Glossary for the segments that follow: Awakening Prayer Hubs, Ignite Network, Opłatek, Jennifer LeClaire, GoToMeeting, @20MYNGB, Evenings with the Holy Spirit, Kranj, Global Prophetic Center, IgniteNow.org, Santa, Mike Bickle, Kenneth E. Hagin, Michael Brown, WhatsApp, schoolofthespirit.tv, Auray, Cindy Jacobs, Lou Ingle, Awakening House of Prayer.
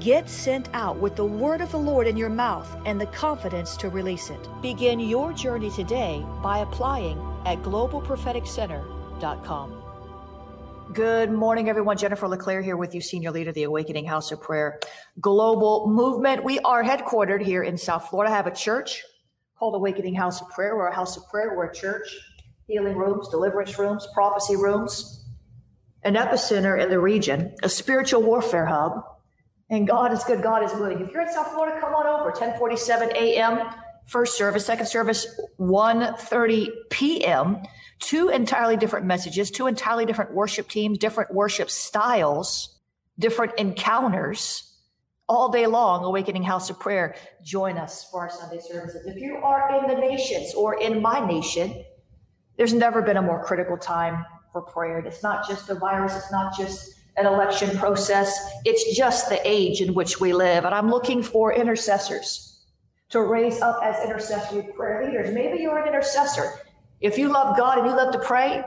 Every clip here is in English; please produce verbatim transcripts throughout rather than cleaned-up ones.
Get sent out with the word of the Lord in your mouth and the confidence to release it. Begin your journey today by applying at global prophetic center dot com. Good morning, everyone. Jennifer LeClaire here with you, Senior Leader of the Awakening House of Prayer Global Movement. We are headquartered here in South Florida. I have a church called Awakening House of Prayer. We're a house of prayer. We're a church, healing rooms, deliverance rooms, prophecy rooms, an epicenter in the region, a spiritual warfare hub. And God is good. God is willing. If you're in South Florida, come on over. ten forty-seven a.m., first service, second service, one thirty p.m., two entirely different messages, two entirely different worship teams, different worship styles, different encounters all day long. Awakening House of Prayer. Join us for our Sunday services. If you are in the nations or in my nation, there's never been a more critical time for prayer. It's not just a virus. It's not just an election process. It's just the age in which we live. And I'm looking for intercessors to raise up as intercessory prayer leaders. Maybe you're an intercessor. If you love God and you love to pray,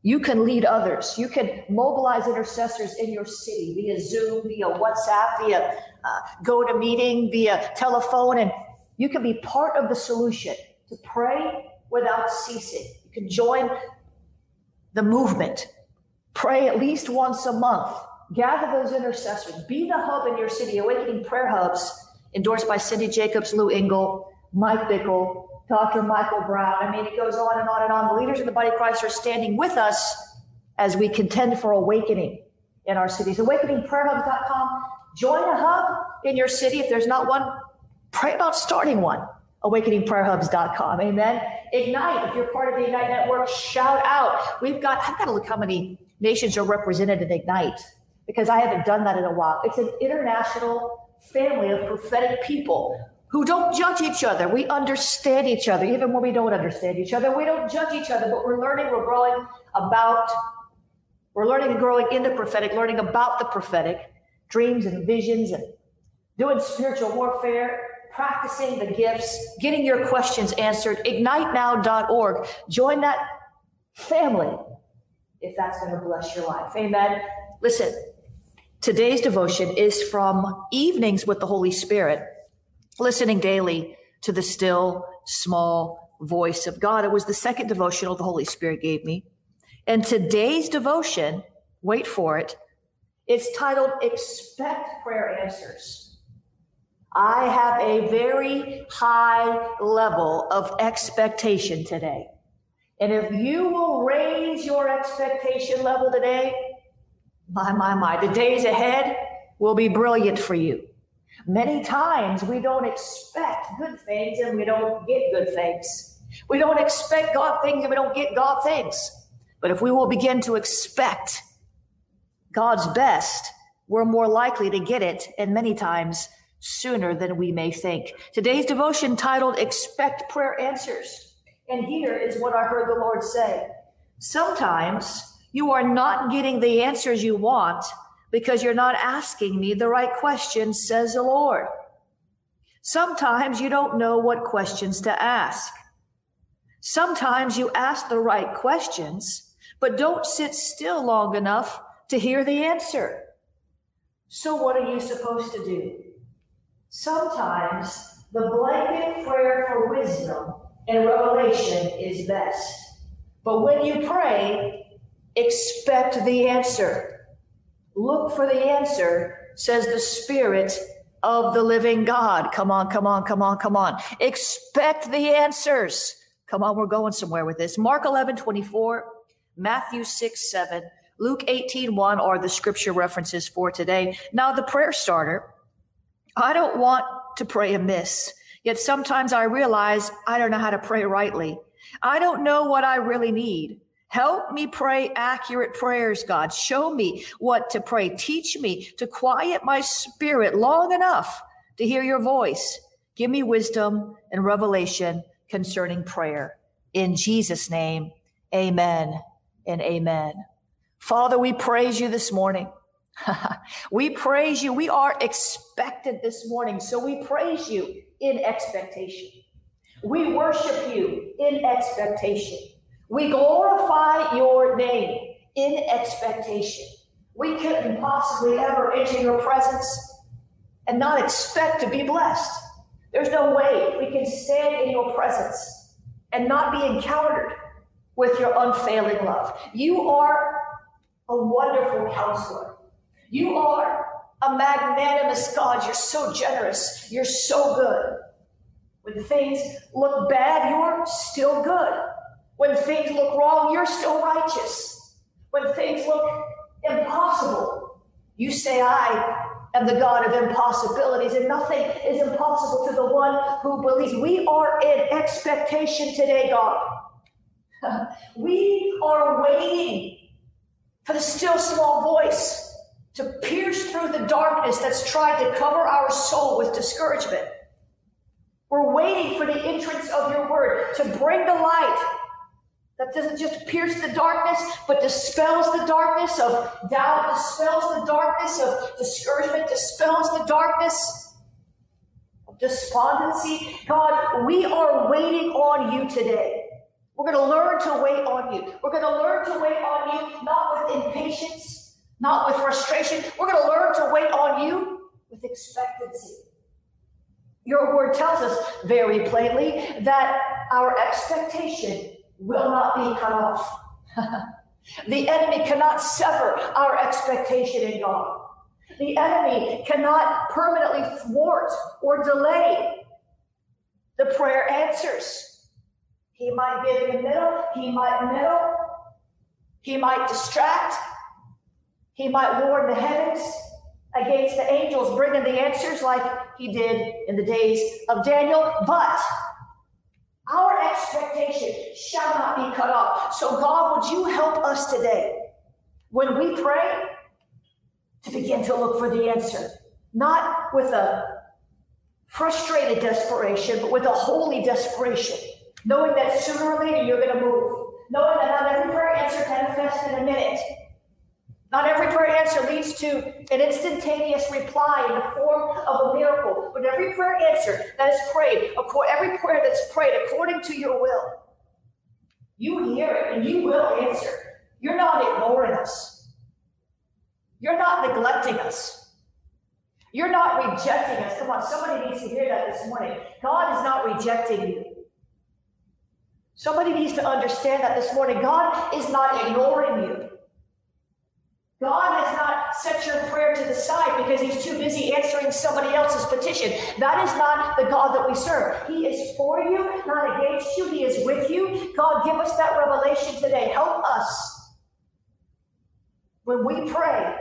you can lead others. You can mobilize intercessors in your city via Zoom, via WhatsApp, via uh, GoToMeeting, via telephone, and you can be part of the solution to pray without ceasing. You can join the movement. Pray at least once a month. Gather those intercessors. Be the hub in your city. Awakening Prayer Hubs, endorsed by Cindy Jacobs, Lou Ingle, Mike Bickle, Doctor Michael Brown. I mean, it goes on and on and on. The leaders of the body of Christ are standing with us as we contend for awakening in our cities. awakening prayer hubs dot com. Join a hub in your city. If there's not one, pray about starting one. awakening prayer hubs dot com. Amen. Ignite. If you're part of the Ignite Network, shout out. We've got, I've got to look how many nations are represented in Ignite because I haven't done that in a while. It's an international family of prophetic people who don't judge each other. We understand each other. Even when we don't understand each other, we don't judge each other, but we're learning, we're growing about, we're learning and growing in the prophetic, learning about the prophetic, dreams and visions, and doing spiritual warfare, practicing the gifts, getting your questions answered. ignite now dot org. Join that family if that's going to bless your life. Amen. Listen, today's devotion is from Evenings with the Holy Spirit, listening daily to the still, small voice of God. It was the second devotional the Holy Spirit gave me. And today's devotion, wait for it, it's titled Expect Prayer Answers. I have a very high level of expectation today. And if you will raise your expectation level today, my, my, my, the days ahead will be brilliant for you. Many times we don't expect good things and we don't get good things. We don't expect God things and we don't get God things. But if we will begin to expect God's best, we're more likely to get it, and many times sooner than we may think. Today's devotion titled Expect Prayer Answers. And here is what I heard the Lord say. Sometimes you are not getting the answers you want because you're not asking me the right questions, says the Lord. Sometimes you don't know what questions to ask. Sometimes you ask the right questions, but don't sit still long enough to hear the answer. So what are you supposed to do? Sometimes the blanket prayer for wisdom and revelation is best. But when you pray, expect the answer. Look for the answer, says the Spirit of the living God. Come on, come on, come on, come on. Expect the answers. Come on, we're going somewhere with this. Mark eleven twenty-four, Matthew six seven, Luke eighteen one are the scripture references for today. Now, the prayer starter, I don't want to pray amiss, yet sometimes I realize I don't know how to pray rightly. I don't know what I really need. Help me pray accurate prayers, God. Show me what to pray. Teach me to quiet my spirit long enough to hear your voice. Give me wisdom and revelation concerning prayer. In Jesus' name, amen and amen. Father, we praise you this morning. We praise you. We are expectant this morning, so we praise you in expectation. We worship you in expectation. We glorify your name in expectation. We couldn't possibly ever enter your presence and not expect to be blessed. There's no way we can stand in your presence and not be encountered with your unfailing love. You are a wonderful counselor. You are a magnanimous God. You're so generous. You're so good. When things look bad, you're still good. When things look wrong, you're still righteous. When things look impossible, you say, I am the God of impossibilities, and nothing is impossible to the one who believes. We are in expectation today, God. We are waiting for the still small voice to pierce through the darkness that's tried to cover our soul with discouragement. We're waiting for the entrance of your word to bring the light that doesn't just pierce the darkness, but dispels the darkness of doubt, dispels the darkness of discouragement, dispels the darkness of despondency. God, we are waiting on you today. We're going to learn to wait on you. We're going to learn to wait on you, not with impatience, not with frustration. We're going to learn to wait on you with expectancy. Your word tells us very plainly that our expectation will not be cut off. The enemy cannot sever our expectation in God. The enemy cannot permanently thwart or delay the prayer answers. He might get in the middle. He might meddle. He might distract. He might warn the heavens against the angels bringing the answers like he did in the days of Daniel, but our expectation shall not be cut off. So God, would you help us today when we pray to begin to look for the answer, not with a frustrated desperation, but with a holy desperation, knowing that sooner or later you're going to move, knowing that not every prayer answer manifests in a minute. Not every prayer answer leads to an instantaneous reply in the form of a miracle, but every prayer answer that is prayed, every prayer that's prayed according to your will, you hear it and you will answer. You're not ignoring us. You're not neglecting us. You're not rejecting us. Come on, somebody needs to hear that this morning. God is not rejecting you. Somebody needs to understand that this morning. God is not ignoring you. God has not set your prayer to the side because he's too busy answering somebody else's petition. That is not the God that we serve. He is for you, not against you. He is with you. God, give us that revelation today. Help us when we pray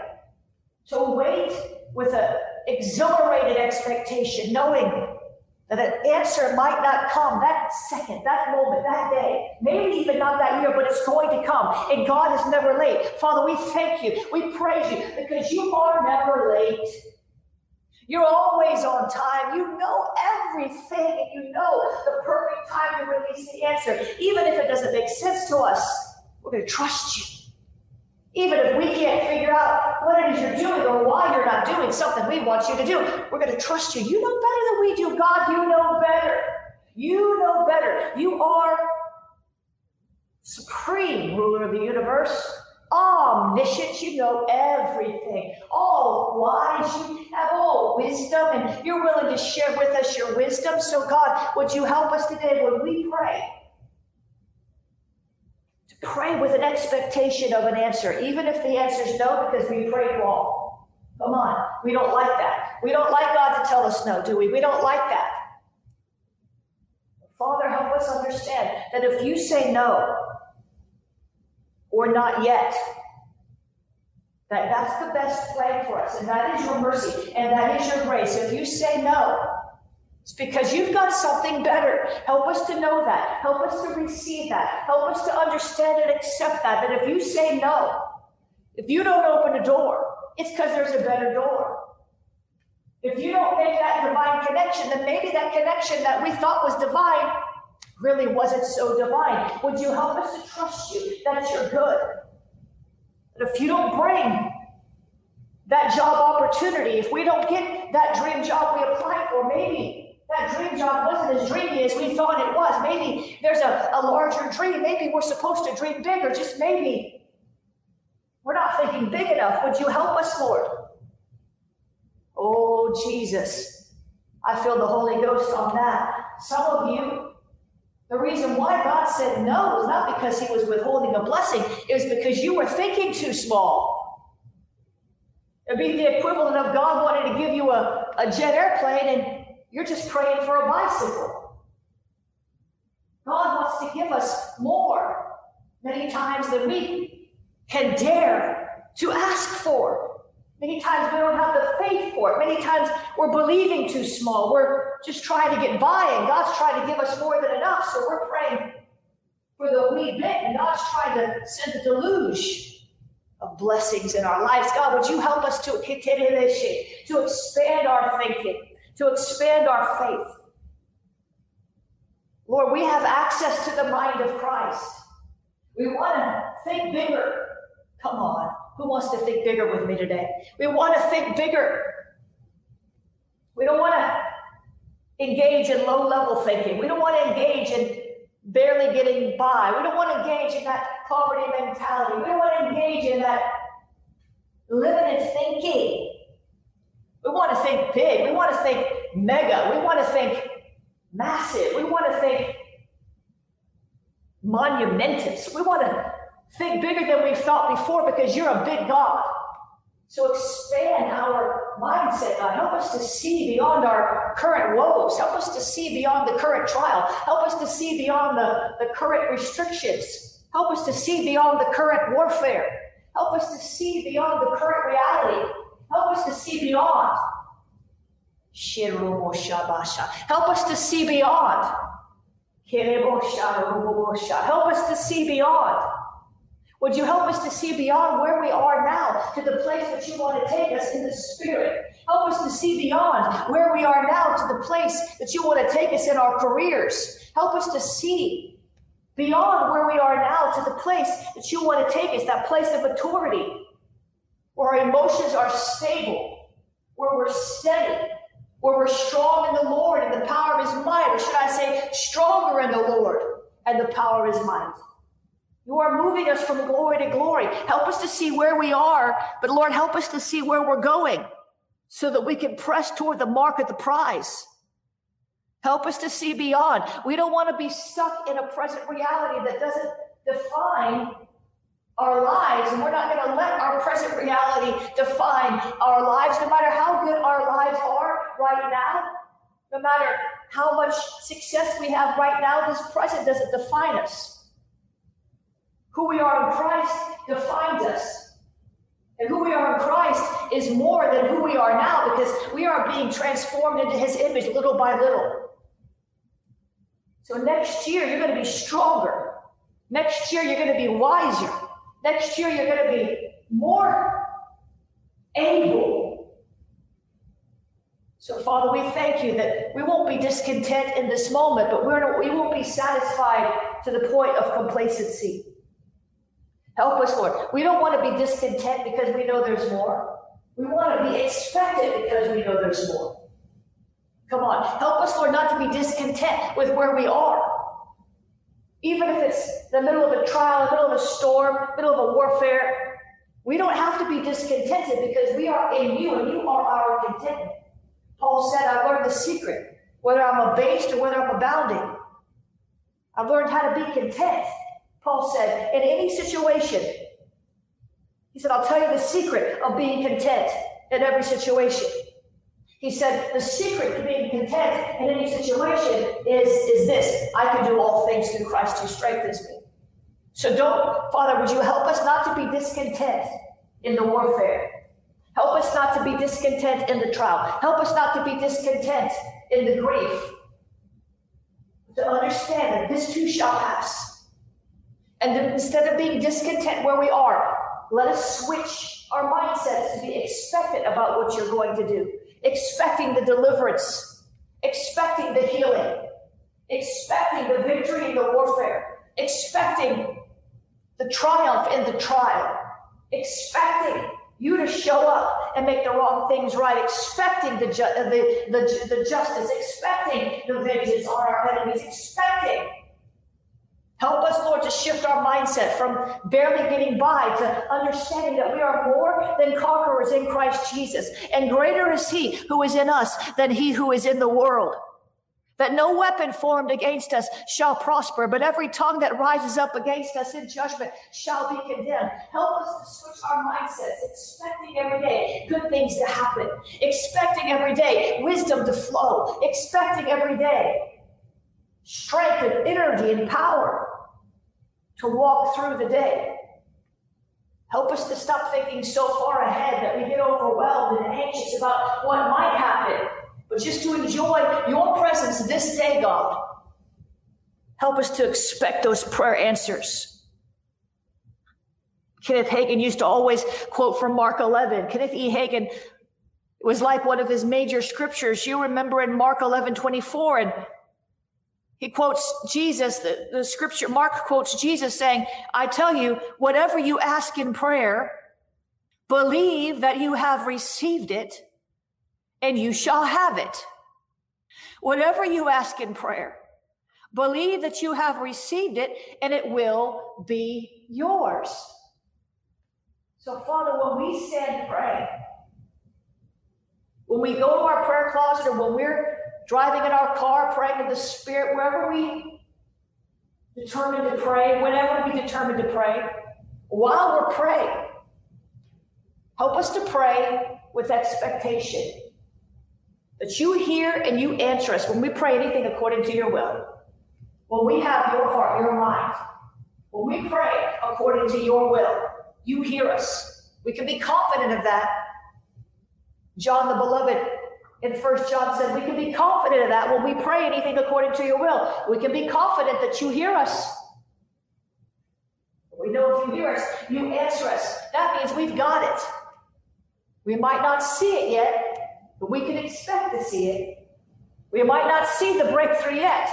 to wait with an exhilarated expectation, knowing that an answer might not come that second, that moment, that day, maybe even not that year, but it's going to come. And God is never late. Father, we thank you. We praise you because you are never late. You're always on time. You know everything, and you know the perfect time to release the answer. Even if it doesn't make sense to us, we're going to trust you. Even if we can't figure out what it is you're doing or why you're not doing doing something we want you to do. We're going to trust you. You know better than we do, God. You know better. You know better. You are supreme ruler of the universe, omniscient. You know everything, all wise. You have all wisdom, and you're willing to share with us your wisdom. So, God, would you help us today when we pray? Pray with an expectation of an answer, even if the answer is no, because we pray wrong. Come on. We don't like that. We don't like God to tell us no, do we? We don't like that. Father, help us understand that if you say no or not yet, that that's the best plan for us. And that is your mercy. And that is your grace. If you say no, it's because you've got something better. Help us to know that. Help us to receive that. Help us to understand and accept that. That if you say no, if you don't open a door, it's because there's a better door. If you don't make that divine connection, then maybe that connection that we thought was divine really wasn't so divine. Would you help us to trust you that you're good? That if you don't bring that job opportunity, if we don't get that dream job we applied for, maybe that dream job wasn't as dreamy as we thought it was. Maybe there's a, a larger dream. Maybe we're supposed to dream big, or just maybe we're not thinking big enough. Would you help us, Lord? Oh, Jesus, I feel the Holy Ghost on that. Some of you, the reason why God said no was not because he was withholding a blessing. It was because you were thinking too small. It'd be the equivalent of God wanting to give you a, a jet airplane and you're just praying for a bicycle. God wants to give us more many times than we can dare to ask for. Many times we don't have the faith for it. Many times we're believing too small. We're just trying to get by, and God's trying to give us more than enough. So we're praying for the wee bit, and God's trying to send the deluge of blessings in our lives. God, would you help us to continue this shit, to expand our thinking, to expand our faith? Lord, we have access to the mind of Christ. We want to think bigger. Come on. Who wants to think bigger with me today? We want to think bigger. We don't want to engage in low-level thinking. We don't want to engage in barely getting by. We don't want to engage in that poverty mentality. We don't want to engage in that limited thinking. We want to think big. We want to think mega. We want to think massive. We want to think monumentous. We want to think bigger than we thought before, because you're a big God. So expand our mindset, God. Help us to see beyond our current woes. Help us to see beyond the current trial. Help us to see beyond the, the current restrictions. Help us to see beyond the current warfare. Help us to see beyond the current reality. Help us to see beyond. Help us to see beyond. Help us to see beyond. Would you help us to see beyond where we are now to the place that you want to take us in the spirit? Help us to see beyond where we are now to the place that you want to take us in our careers. Help us to see beyond where we are now to the place that you want to take us, that place of maturity, where our emotions are stable, where we're steady, where we're strong in the Lord and the power of his might, or should I say stronger in the Lord and the power of his might. You are moving us from glory to glory. Help us to see where we are, but Lord, help us to see where we're going so that we can press toward the mark of the prize. Help us to see beyond. We don't want to be stuck in a present reality that doesn't define our lives, and we're not going to let our present reality define our lives, no matter how good our lives are right now, no matter how much success we have right now. This present doesn't define us. Who we are in Christ defines us. And who we are in Christ is more than who we are now, because we are being transformed into his image little by little. So next year, you're going to be stronger. Next year, you're going to be wiser. Next year, you're going to be more able. So, Father, we thank you that we won't be discontent in this moment, but we're not, we won't be satisfied to the point of complacency. Help us, Lord. We don't want to be discontent because we know there's more. We want to be expectant because we know there's more. Come on, help us, Lord, not to be discontent with where we are. Even if it's the middle of a trial, the middle of a storm, middle of a warfare, we don't have to be discontented because we are in you and you are our contentment. Paul said, I've learned the secret, whether I'm abased or whether I'm abounding. I've learned how to be content. Paul said, in any situation, he said, I'll tell you the secret of being content in every situation. He said, the secret to being content in any situation is, is this, I can do all things through Christ who strengthens me. So don't, Father, would you help us not to be discontent in the warfare? Help us not to be discontent in the trial. Help us not to be discontent in the grief. To understand that this too shall pass. And that instead of being discontent where we are, let us switch our mindsets to be expectant about what you're going to do. Expecting the deliverance, expecting the healing, expecting the victory in the warfare, expecting the triumph in the trial, expecting you to show up and make the wrong things right, expecting the, ju- the, the, the justice, expecting the vengeance on our enemies, expecting. Help us, Lord, to shift our mindset from barely getting by to understanding that we are more than conquerors in Christ Jesus. And greater is he who is in us than he who is in the world. That no weapon formed against us shall prosper, but every tongue that rises up against us in judgment shall be condemned. Help us to switch our mindsets, expecting every day good things to happen, expecting every day wisdom to flow, expecting every day strength and energy and power to walk through the day. Help us to stop thinking so far ahead that we get overwhelmed and anxious about what might happen, but just to enjoy your presence this day, God. Help us to expect those prayer answers. Kenneth Hagin used to always quote from Mark eleven. Kenneth E. Hagin, it was like one of his major scriptures. You remember in Mark eleven twenty-four, and he quotes Jesus, the, the scripture, Mark quotes Jesus saying, I tell you, whatever you ask in prayer, believe that you have received it and you shall have it. Whatever you ask in prayer, believe that you have received it and it will be yours. So Father, when we stand praying, when we go to our prayer closet or when we're driving in our car, praying in the Spirit, wherever we determine to pray, whenever we determine to pray, while we're praying, help us to pray with expectation that you hear and you answer us when we pray anything according to your will. When we have your heart, your mind, when we pray according to your will, you hear us. We can be confident of that. John the Beloved in First John said, we can be confident of that when we pray anything according to your will. We can be confident that you hear us. We know if you hear us, you answer us. That means we've got it. We might not see it yet, but we can expect to see it. We might not see the breakthrough yet,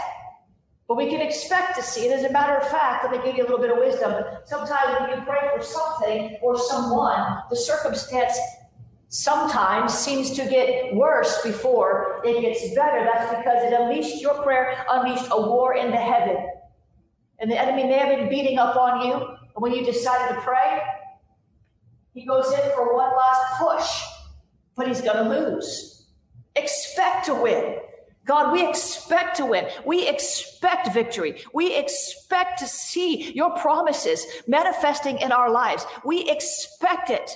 but we can expect to see it. As a matter of fact, let me give you a little bit of wisdom. Sometimes when you pray for something or someone, the circumstance sometimes seems to get worse before it gets better. That's because it unleashed your prayer, unleashed a war in the heaven. And the enemy may have been beating up on you. And when you decided to pray, he goes in for one last push, but he's going to lose. Expect to win. God, we expect to win. We expect victory. We expect to see your promises manifesting in our lives. We expect it.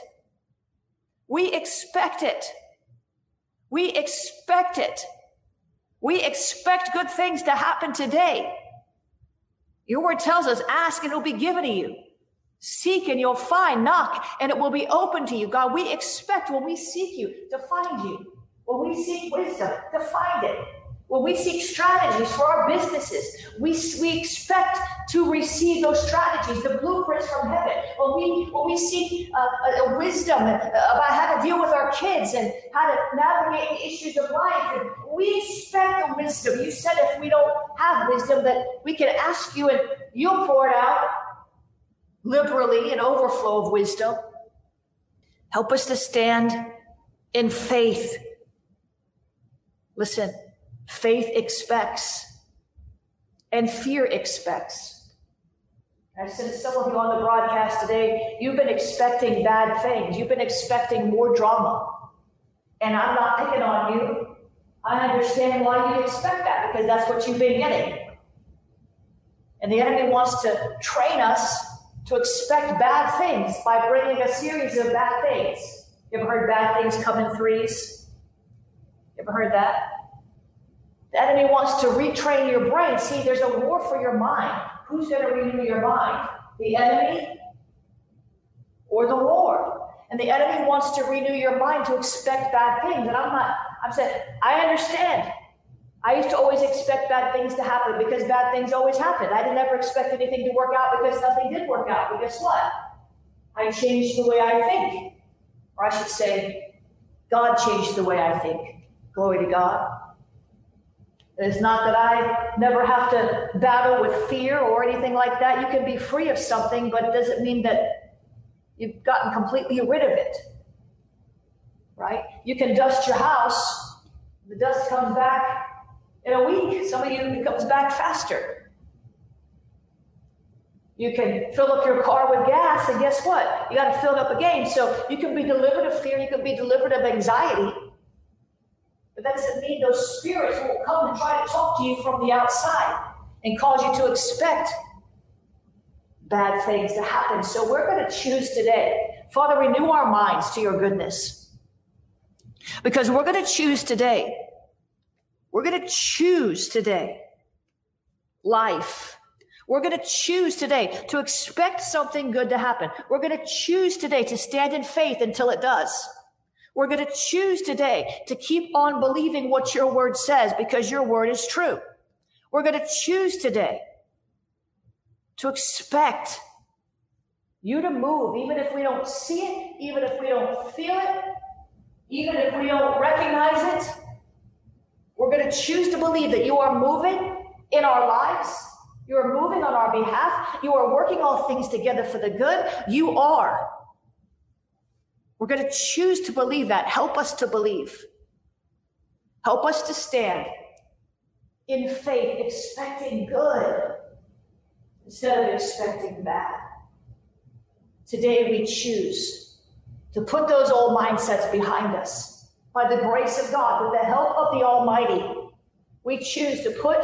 We expect it. We expect it. We expect good things to happen today. Your word tells us, ask and it will be given to you. Seek and you'll find. Knock and it will be open to you. God, we expect when we seek you to find you. When we seek wisdom to find it. When we seek strategies for our businesses, we, we expect to receive those strategies, the blueprints from heaven. When we, when we seek uh, a, a wisdom about how to deal with our kids and how to navigate the issues of life, and we expect the wisdom. You said if we don't have wisdom, that we can ask you and you'll pour it out liberally, an overflow of wisdom. Help us to stand in faith. Listen, faith expects and fear expects. I've seen some of you on the broadcast today, you've been expecting bad things. You've been expecting more drama. And I'm not picking on you. I understand why you expect that, because that's what you've been getting. And the enemy wants to train us to expect bad things by bringing a series of bad things. You ever heard bad things come in threes? You ever heard that? The enemy wants to retrain your brain. See, there's a war for your mind. Who's going to renew your mind? The enemy or the Lord? And the enemy wants to renew your mind to expect bad things. And I'm not, I'm saying, I understand. I used to always expect bad things to happen because bad things always happen. I didn't ever expect anything to work out because nothing did work out. But guess what? I changed the way I think. Or I should say, God changed the way I think. Glory to God. It's not that I never have to battle with fear or anything like that. You can be free of something, but it doesn't mean that you've gotten completely rid of it, right? You can dust your house. The dust comes back in a week. Some of you, comes back faster. You can fill up your car with gas, and guess what? You got to fill it up again. So you can be delivered of fear. You can be delivered of anxiety. But that doesn't mean those spirits will come and try to talk to you from the outside and cause you to expect bad things to happen. So we're going to choose today. Father, renew our minds to your goodness, because we're going to choose today. We're going to choose today life. We're going to choose today to expect something good to happen. We're going to choose today to stand in faith until it does. We're going to choose today to keep on believing what your word says, because your word is true. We're going to choose today to expect you to move, even if we don't see it, even if we don't feel it, even if we don't recognize it. We're going to choose to believe that you are moving in our lives. You are moving on our behalf. You are working all things together for the good. You are. We're going to choose to believe that. Help us to believe. Help us to stand in faith, expecting good instead of expecting bad. Today we choose to put those old mindsets behind us. By the grace of God, with the help of the Almighty, we choose to put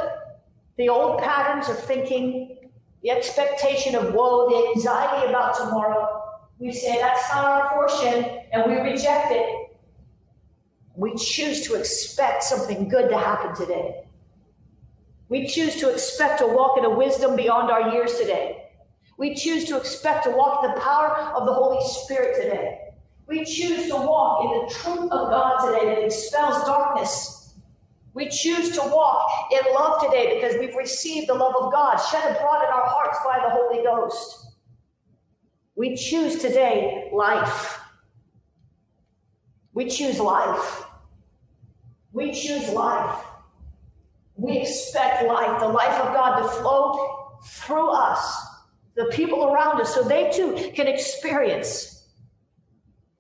the old patterns of thinking, the expectation of woe, the anxiety about tomorrow. We say that's not our portion, and we reject it. We choose to expect something good to happen today. We choose to expect to walk in a wisdom beyond our years today. We choose to expect to walk in the power of the Holy Spirit today. We choose to walk in the truth of God today that expels darkness. We choose to walk in love today because we've received the love of God shed abroad in our hearts by the Holy Ghost. We choose today life. We choose life. We choose life. We expect life, the life of God to flow through us, the people around us, so they too can experience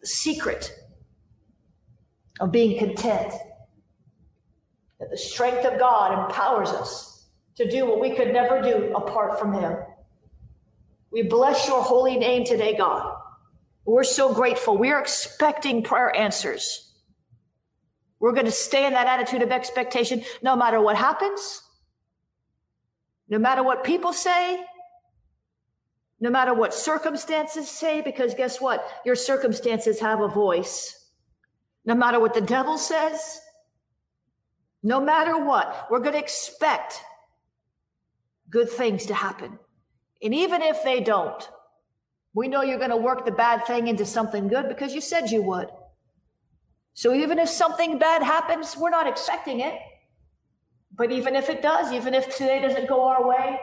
secret of being content, that the strength of God empowers us to do what we could never do apart from him. We bless your holy name today, God. We're so grateful. We're expecting prayer answers. We're going to stay in that attitude of expectation no matter what happens, no matter what people say, no matter what circumstances say, because guess what? Your circumstances have a voice. No matter what the devil says, no matter what, we're going to expect good things to happen. And even if they don't, we know you're going to work the bad thing into something good because you said you would. So even if something bad happens, we're not expecting it. But even if it does, even if today doesn't go our way,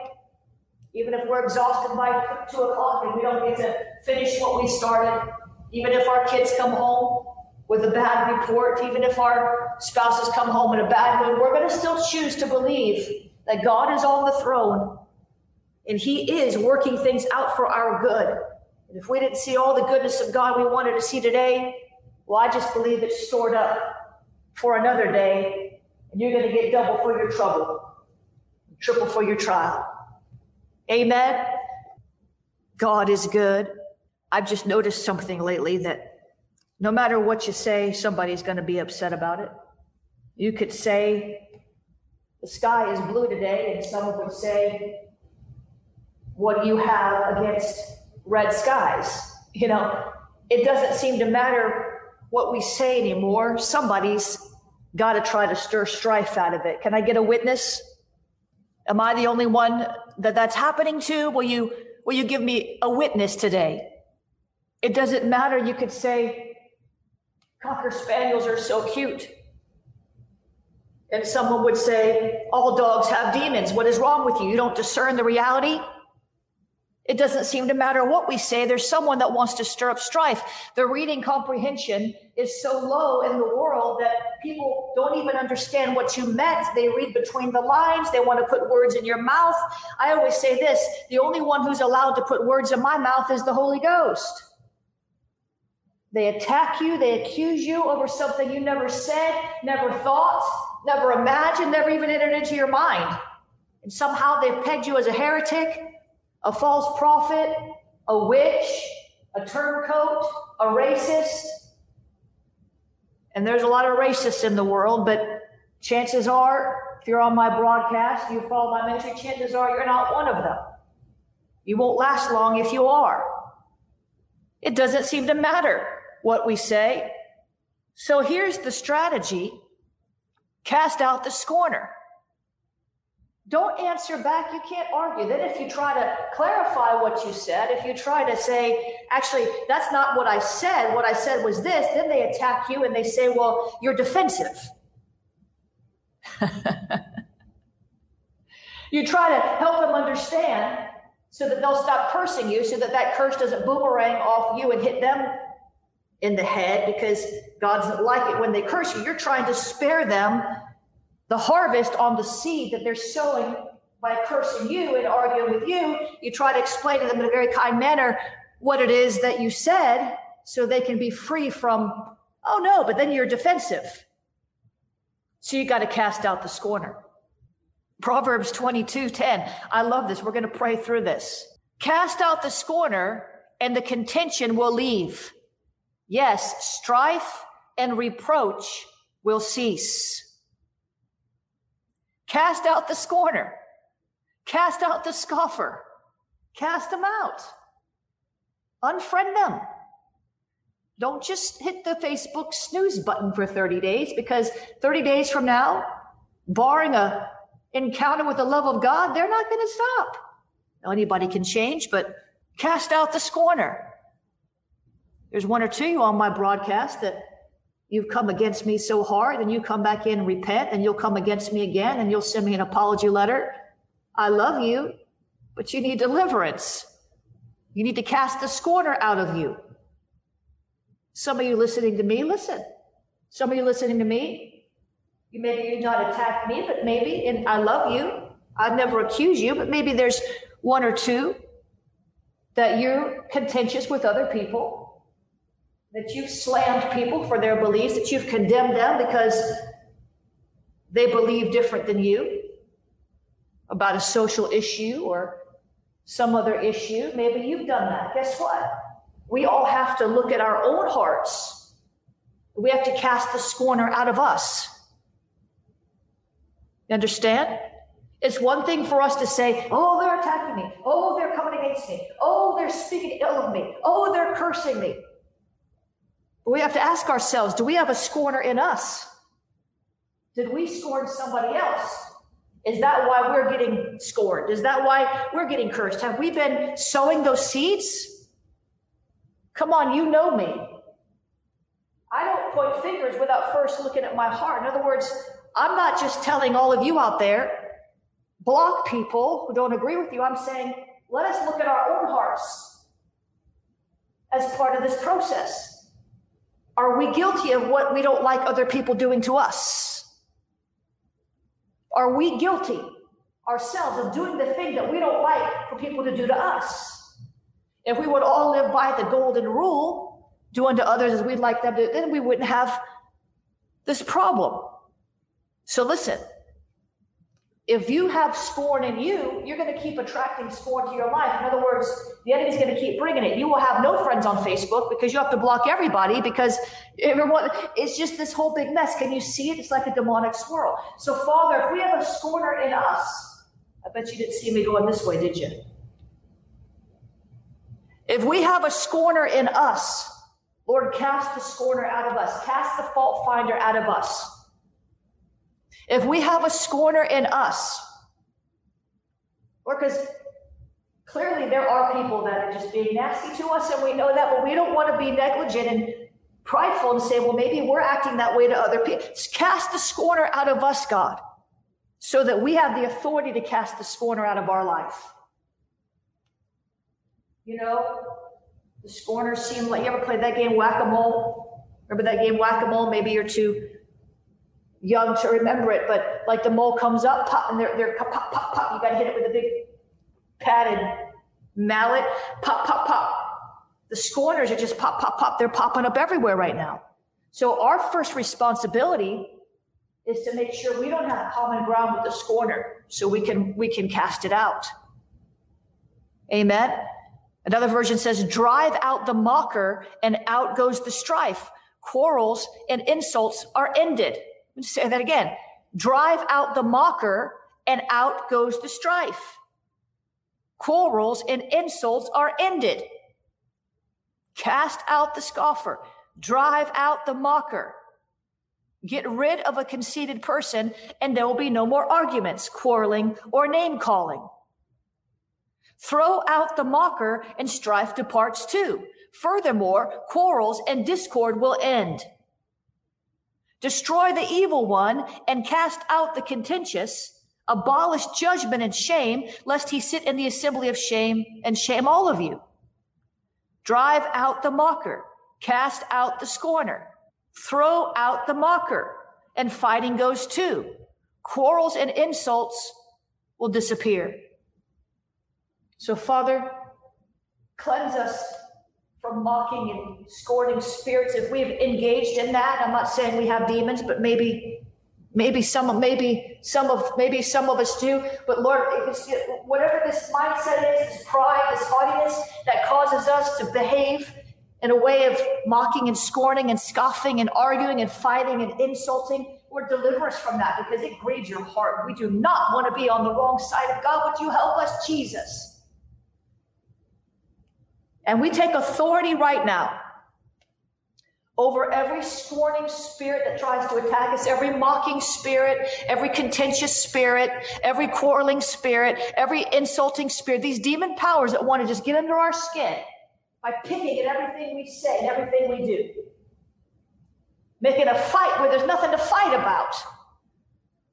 even if we're exhausted by two o'clock and we don't get to finish what we started, even if our kids come home with a bad report, even if our spouses come home in a bad mood, we're going to still choose to believe that God is on the throne and he is working things out for our good. And if we didn't see all the goodness of God we wanted to see today, Well, I just believe it's stored up for another day, and you're going to get double for your trouble, triple for your trial. Amen. God is good. I've just noticed something lately that no matter what you say, somebody's going to be upset about it. You could say the sky is blue today, and someone would say, what do you have against red skies? You know, it doesn't seem to matter what we say anymore. Somebody's got to try to stir strife out of it. Can I get a witness? Am I the only one that that's happening to? Will you, will you give me a witness today? It doesn't matter. You could say, Cocker Spaniels are so cute. And someone would say, all dogs have demons. What is wrong with you? You don't discern the reality? It doesn't seem to matter what we say. There's someone that wants to stir up strife. The reading comprehension is so low in the world that people don't even understand what you meant. They read between the lines. They want to put words in your mouth. I always say this, the only one who's allowed to put words in my mouth is the Holy Ghost. They attack you. They accuse you over something you never said, never thought, never imagined, never even entered into your mind. And somehow they've pegged you as a heretic, a false prophet, a witch, a turncoat, a racist. And there's a lot of racists in the world, but chances are, if you're on my broadcast, you follow my ministry, chances are you're not one of them. You won't last long if you are. It doesn't seem to matter what we say. So here's the strategy. Cast out the scorner. Don't answer back. You can't argue. Then if you try to clarify what you said, if you try to say, actually, that's not what I said. What I said was this. Then they attack you and they say, well, you're defensive. You try to help them understand so that they'll stop cursing you, so that that curse doesn't boomerang off you and hit them in the head, because God doesn't like it when they curse you. You're trying to spare them the harvest on the seed that they're sowing by cursing you and arguing with you. You try to explain to them in a very kind manner what it is that you said so they can be free from, oh no, but then you're defensive. So you got to cast out the scorner. Proverbs twenty-two ten. I love this. We're going to pray through this. Cast out the scorner and the contention will leave. Yes, strife and reproach will cease. Cast out the scorner. Cast out the scoffer. Cast them out. Unfriend them. Don't just hit the Facebook snooze button for thirty days, because thirty days from now, barring a encounter with the love of God, they're not going to stop. Now, anybody can change, but cast out the scorner. There's one or two on my broadcast that you've come against me so hard, and you come back in and repent, and you'll come against me again, and you'll send me an apology letter. I love you, but you need deliverance. You need to cast the scorner out of you. Some of you listening to me, listen. Some of you listening to me, you maybe you not attack me, but maybe, and I love you. I'd never accuse you, but maybe there's one or two that you're contentious with other people, that you've slammed people for their beliefs, that you've condemned them because they believe different than you about a social issue or some other issue. Maybe you've done that. Guess what? We all have to look at our own hearts. We have to cast the scorner out of us. You understand? It's one thing for us to say, oh, they're attacking me. Oh, they're coming against me. Oh, they're speaking ill of me. Oh, they're cursing me. We have to ask ourselves, do we have a scorner in us? Did we scorn somebody else? Is that why we're getting scorned? Is that why we're getting cursed? Have we been sowing those seeds? Come on, you know me. I don't point fingers without first looking at my heart. In other words, I'm not just telling all of you out there, block people who don't agree with you. I'm saying, let us look at our own hearts as part of this process. Are we guilty of what we don't like other people doing to us? Are we guilty ourselves of doing the thing that we don't like for people to do to us? If we would all live by the golden rule, do unto others as we'd like them to, then we wouldn't have this problem. So listen, if you have scorn in you, you're going to keep attracting scorn to your life. In other words, the enemy's going to keep bringing it. You will have no friends on Facebook because you have to block everybody, because everyone, it's just this whole big mess. Can you see it? It's like a demonic swirl. So Father, if we have a scorner in us, I bet you didn't see me going this way, did you? If we have a scorner in us, Lord, cast the scorner out of us. Cast the fault finder out of us. If we have a scorner in us, or because clearly there are people that are just being nasty to us, and we know that, but we don't want to be negligent and prideful and say, well, maybe we're acting that way to other people. Cast the scorner out of us, God, so that we have the authority to cast the scorner out of our life. You know, the scorner seemed like, you ever played that game Whack-A-Mole? Remember that game Whack-A-Mole? Maybe you're too young to remember it, but like the mole comes up, pop, and they're, they're pop, pop, pop. You got to hit it with a big padded mallet, pop, pop, pop. The scorners are just pop, pop, pop. They're popping up everywhere right now. So our first responsibility is to make sure we don't have common ground with the scorner, so we can, we can cast it out. Amen. Another version says, drive out the mocker and out goes the strife. Quarrels and insults are ended. Say that again. Drive out the mocker and out goes the strife. Quarrels and insults are ended. Cast out the scoffer. Drive out the mocker. Get rid of a conceited person and there will be no more arguments, quarreling, or name calling. Throw out the mocker and strife departs too. Furthermore, quarrels and discord will end. Destroy the evil one and cast out the contentious. Abolish judgment and shame, lest he sit in the assembly of shame and shame all of you. Drive out the mocker. Cast out the scorner. Throw out the mocker. And fighting goes too. Quarrels and insults will disappear. So, Father, cleanse us from mocking and scorning spirits. If we've engaged in that, I'm not saying we have demons, but maybe, maybe some, maybe some of, maybe some of us do. But Lord, whatever this mindset is, this pride, this haughtiness that causes us to behave in a way of mocking and scorning and scoffing and arguing and fighting and insulting, Lord, deliver us from that, because it grieves your heart. We do not want to be on the wrong side of God. Would you help us, Jesus? And we take authority right now over every scorning spirit that tries to attack us, every mocking spirit, every contentious spirit, every quarreling spirit, every insulting spirit, these demon powers that want to just get under our skin by picking at everything we say and everything we do, making a fight where there's nothing to fight about.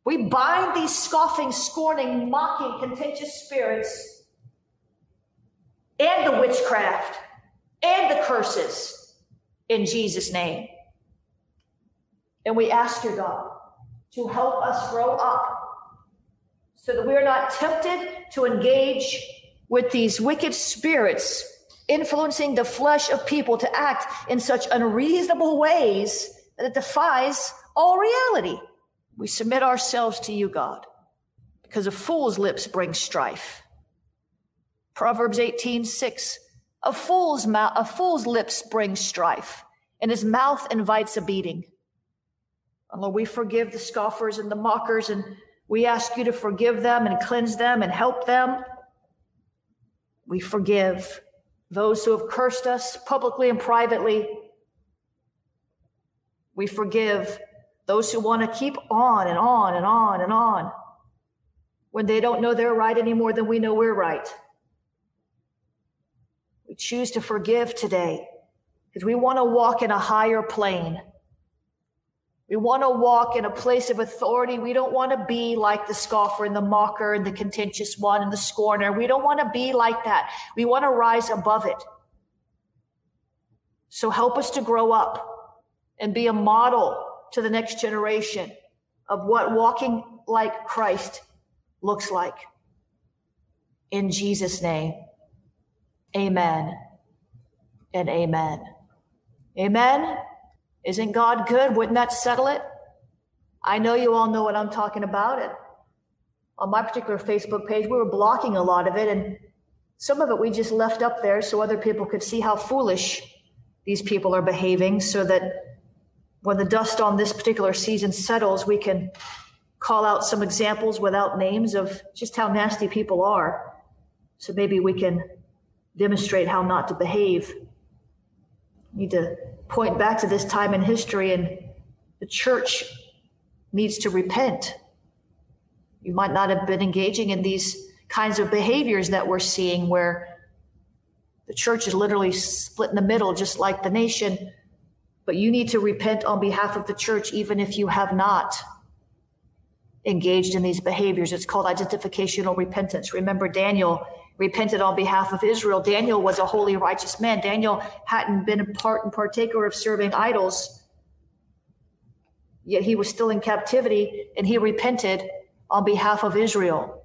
We bind these scoffing, scorning, mocking, contentious spirits, and the witchcraft, and the curses, in Jesus' name. And we ask you, God, to help us grow up so that we're not tempted to engage with these wicked spirits, influencing the flesh of people to act in such unreasonable ways that it defies all reality. We submit ourselves to you, God, because a fool's lips bring strife. Proverbs eighteen six, a fool's mouth, a fool's lips bring strife, and his mouth invites a beating. And Lord, we forgive the scoffers and the mockers, and we ask you to forgive them and cleanse them and help them. We forgive those who have cursed us publicly and privately. We forgive those who want to keep on and on and on and on when they don't know they're right any more than we know we're right. We choose to forgive today because we want to walk in a higher plane. We want to walk in a place of authority. We don't want to be like the scoffer and the mocker and the contentious one and the scorner. We don't want to be like that. We want to rise above it. So help us to grow up and be a model to the next generation of what walking like Christ looks like. In Jesus' name. Amen and amen. Amen? Isn't God good? Wouldn't that settle it? I know you all know what I'm talking about. And on my particular Facebook page, we were blocking a lot of it, and some of it we just left up there so other people could see how foolish these people are behaving, so that when the dust on this particular season settles, we can call out some examples without names of just how nasty people are. So maybe we can demonstrate how not to behave. We need to point back to this time in history, and the church needs to repent. You might not have been engaging in these kinds of behaviors that we're seeing, where the church is literally split in the middle, just like the nation. But you need to repent on behalf of the church, even if you have not engaged in these behaviors. It's called identificational repentance. Remember, Daniel repented on behalf of Israel. Daniel was a holy, righteous man. Daniel hadn't been a part and partaker of serving idols, yet he was still in captivity, and he repented on behalf of Israel.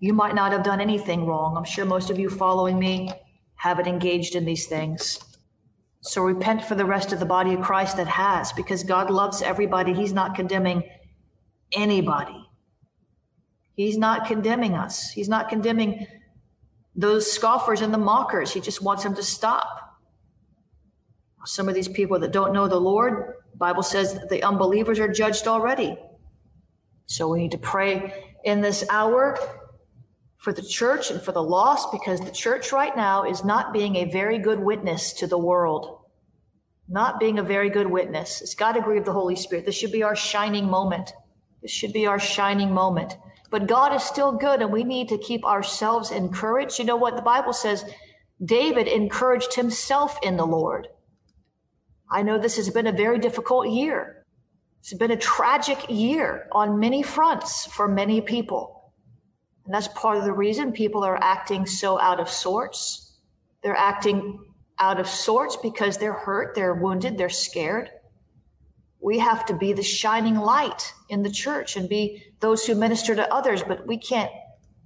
You might not have done anything wrong. I'm sure most of you following me haven't engaged in these things. So repent for the rest of the body of Christ that has, because God loves everybody. He's not condemning anybody. He's not condemning us. He's not condemning those scoffers and the mockers. He just wants them to stop. Some of these people that don't know the Lord, the Bible says that the unbelievers are judged already. So we need to pray in this hour for the church and for the lost, because the church right now is not being a very good witness to the world. Not being a very good witness. It's got to grieve the Holy Spirit. This should be our shining moment. This should be our shining moment. But God is still good, and we need to keep ourselves encouraged. You know what the Bible says? David encouraged himself in the Lord. I know this has been a very difficult year. It's been a tragic year on many fronts for many people. And that's part of the reason people are acting so out of sorts. They're acting out of sorts because they're hurt, they're wounded, they're scared. We have to be the shining light in the church and be those who minister to others, but we can't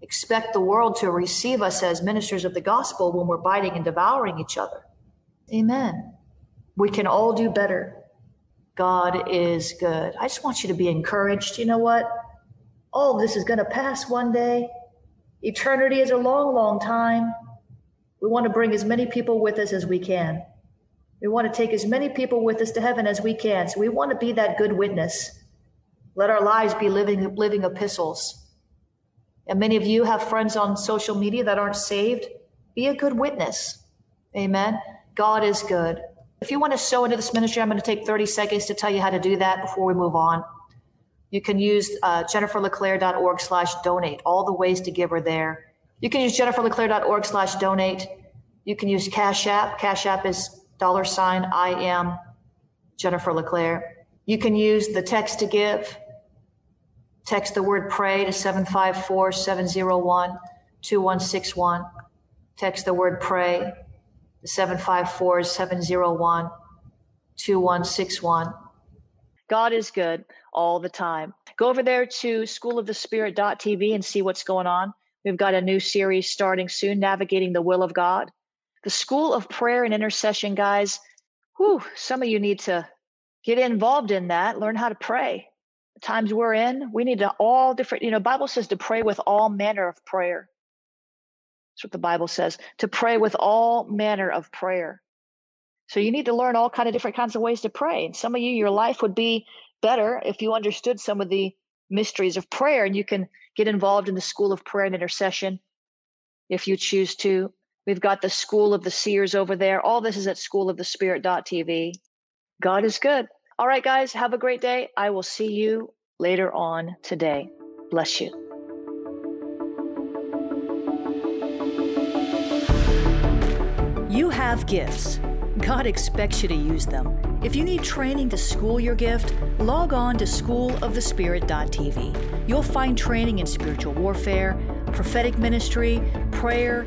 expect the world to receive us as ministers of the gospel when we're biting and devouring each other. Amen. We can all do better. God is good. I just want you to be encouraged. You know what? All of this is going to pass one day. Eternity is a long, long time. We want to bring as many people with us as we can. We want to take as many people with us to heaven as we can. So we want to be that good witness. Let our lives be living, living epistles. And many of you have friends on social media that aren't saved. Be a good witness. Amen. God is good. If you want to sow into this ministry, I'm going to take thirty seconds to tell you how to do that before we move on. You can use uh, jenniferleclaire.org slash donate. All the ways to give are there. You can use jenniferleclaire.org slash donate. You can use Cash App. Cash App is dollar sign I am Jennifer LeClaire. You can use the text to give. Text the word pray to seven five four, seven zero one, two one six one. Text the word pray to seven five four, seven zero one, two one six one. God is good all the time. Go over there to school of the spirit dot t v and see what's going on. We've got a new series starting soon, Navigating the Will of God. The School of Prayer and Intercession, guys. Whew, some of you need to get involved in that. Learn how to pray. The times we're in, we need to all different, you know, Bible says to pray with all manner of prayer. That's what the Bible says, to pray with all manner of prayer. So you need to learn all kind of different kinds of ways to pray. And some of you, your life would be better if you understood some of the mysteries of prayer, and you can get involved in the School of Prayer and Intercession if you choose to. We've got the School of the Seers over there. All this is at school of the spirit dot t v. God is good. All right, guys, have a great day. I will see you later on today. Bless you. You have gifts. God expects you to use them. If you need training to school your gift, log on to school of the spirit dot t v. You'll find training in spiritual warfare, prophetic ministry, prayer,